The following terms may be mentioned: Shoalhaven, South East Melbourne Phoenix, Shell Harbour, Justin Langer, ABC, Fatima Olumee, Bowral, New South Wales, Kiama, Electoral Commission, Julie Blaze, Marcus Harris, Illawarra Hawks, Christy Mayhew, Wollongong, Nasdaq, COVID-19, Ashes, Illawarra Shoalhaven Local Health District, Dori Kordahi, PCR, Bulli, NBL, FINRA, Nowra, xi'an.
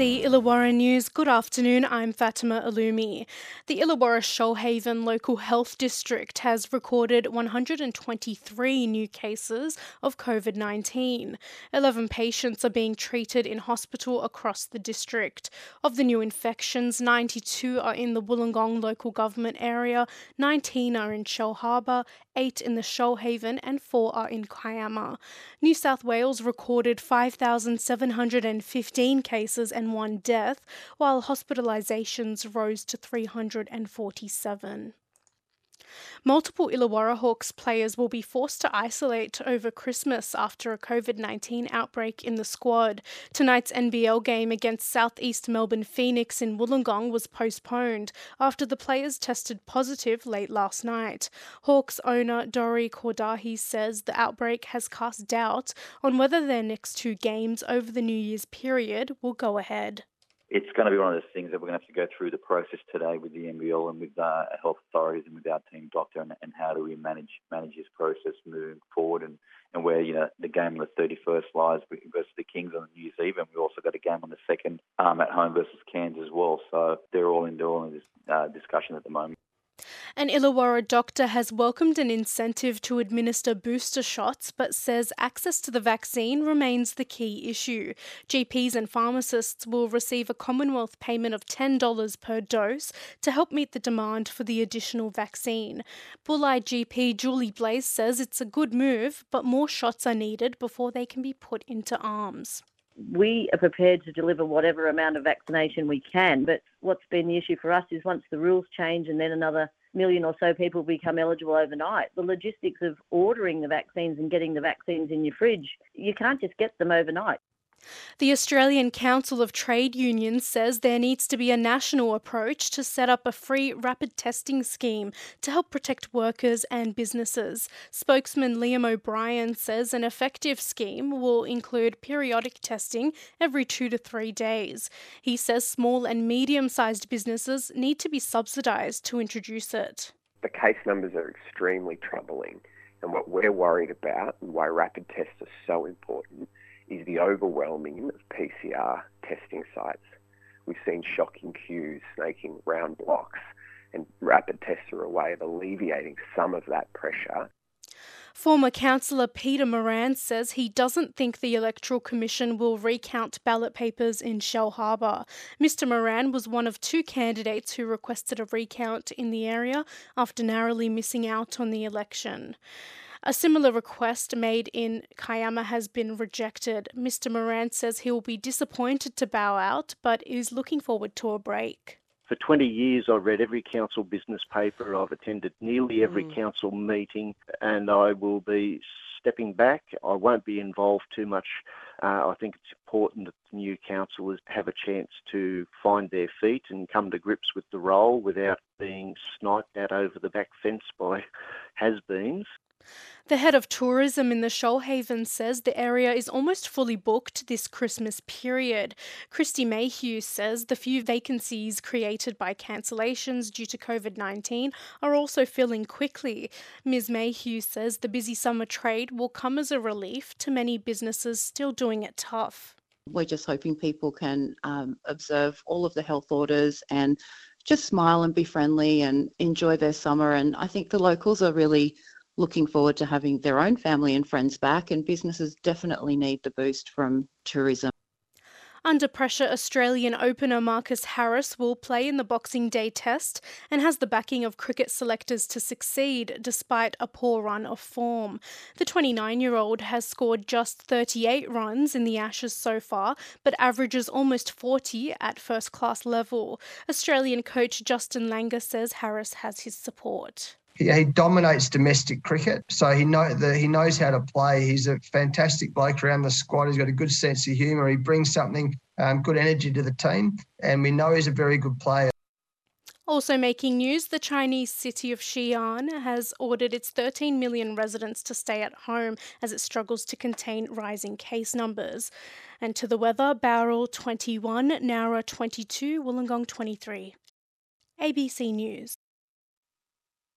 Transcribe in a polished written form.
ABC Illawarra News. Good afternoon, I'm Fatima Olumee. The Illawarra Shoalhaven Local Health District has recorded 123 new cases of COVID-19. 11 patients are being treated in hospital across the district. Of the new infections, 92 are in the Wollongong local government area, 19 are in Shell Harbour, 8 in the Shoalhaven and 4 are in Kiama. New South Wales recorded 5,715 cases and 1 death, while hospitalisations rose to 347. Multiple Illawarra Hawks players will be forced to isolate over Christmas after a COVID-19 outbreak in the squad. Tonight's NBL game against South East Melbourne Phoenix in Wollongong was postponed after the players tested positive late last night. Hawks owner Dori Kordahi says the outbreak has cast doubt on whether their next 2 games over the New Year's period will go ahead. It's going to be one of those things that we're going to have to go through the process today with the NBL and with our health authorities and with our team doctor and how do we manage this process moving forward and where, you know, the game on the 31st lies versus the Kings on New Year's Eve, and we also got a game on the 2nd at home versus Cairns as well. So they're all in this discussion at the moment. An Illawarra doctor has welcomed an incentive to administer booster shots but says access to the vaccine remains the key issue. GPs and pharmacists will receive a Commonwealth payment of $10 per dose to help meet the demand for the additional vaccine. Bulli GP Julie Blaze says it's a good move, but more shots are needed before they can be put into arms. We are prepared to deliver whatever amount of vaccination we can, but what's been the issue for us is once the rules change and then another million or so people become eligible overnight, the logistics of ordering the vaccines and getting the vaccines in your fridge, you can't just get them overnight. The Australian Council of Trade Unions says there needs to be a national approach to set up a free rapid testing scheme to help protect workers and businesses. Spokesman Liam O'Brien says an effective scheme will include periodic testing every 2 to 3 days. He says small and medium-sized businesses need to be subsidised to introduce it. The case numbers are extremely troubling, and what we're worried about and why rapid tests are so important is the overwhelming of PCR testing sites. We've seen shocking queues snaking round blocks, and rapid tests are a way of alleviating some of that pressure. Former councillor Peter Moran says he doesn't think the Electoral Commission will recount ballot papers in Shell Harbour. Mr Moran was one of 2 candidates who requested a recount in the area after narrowly missing out on the election. A similar request made in Kiama has been rejected. Mr Moran says he will be disappointed to bow out, but is looking forward to a break. For 20 years, I've read every council business paper. I've attended nearly every council meeting, and I will be stepping back. I won't be involved too much. I think it's important that the new councillors have a chance to find their feet and come to grips with the role without being sniped at over the back fence by has-beens. The head of tourism in the Shoalhaven says the area is almost fully booked this Christmas period. Christy Mayhew says the few vacancies created by cancellations due to COVID-19 are also filling quickly. Ms Mayhew says the busy summer trade will come as a relief to many businesses still doing it tough. We're just hoping people can observe all of the health orders and just smile and be friendly and enjoy their summer, and I think the locals are really looking forward to having their own family and friends back, and businesses definitely need the boost from tourism. Under pressure, Australian opener Marcus Harris will play in the Boxing Day Test and has the backing of cricket selectors to succeed despite a poor run of form. The 29-year-old has scored just 38 runs in the Ashes so far, but averages almost 40 at first-class level. Australian coach Justin Langer says Harris has his support. He dominates domestic cricket, so he knows how to play. He's a fantastic bloke around the squad. He's got a good sense of humour. He brings something, good energy to the team, and we know he's a very good player. Also making news, the Chinese city of Xi'an has ordered its 13 million residents to stay at home as it struggles to contain rising case numbers. And to the weather, Bowral 21, Nowra 22, Wollongong 23. ABC News.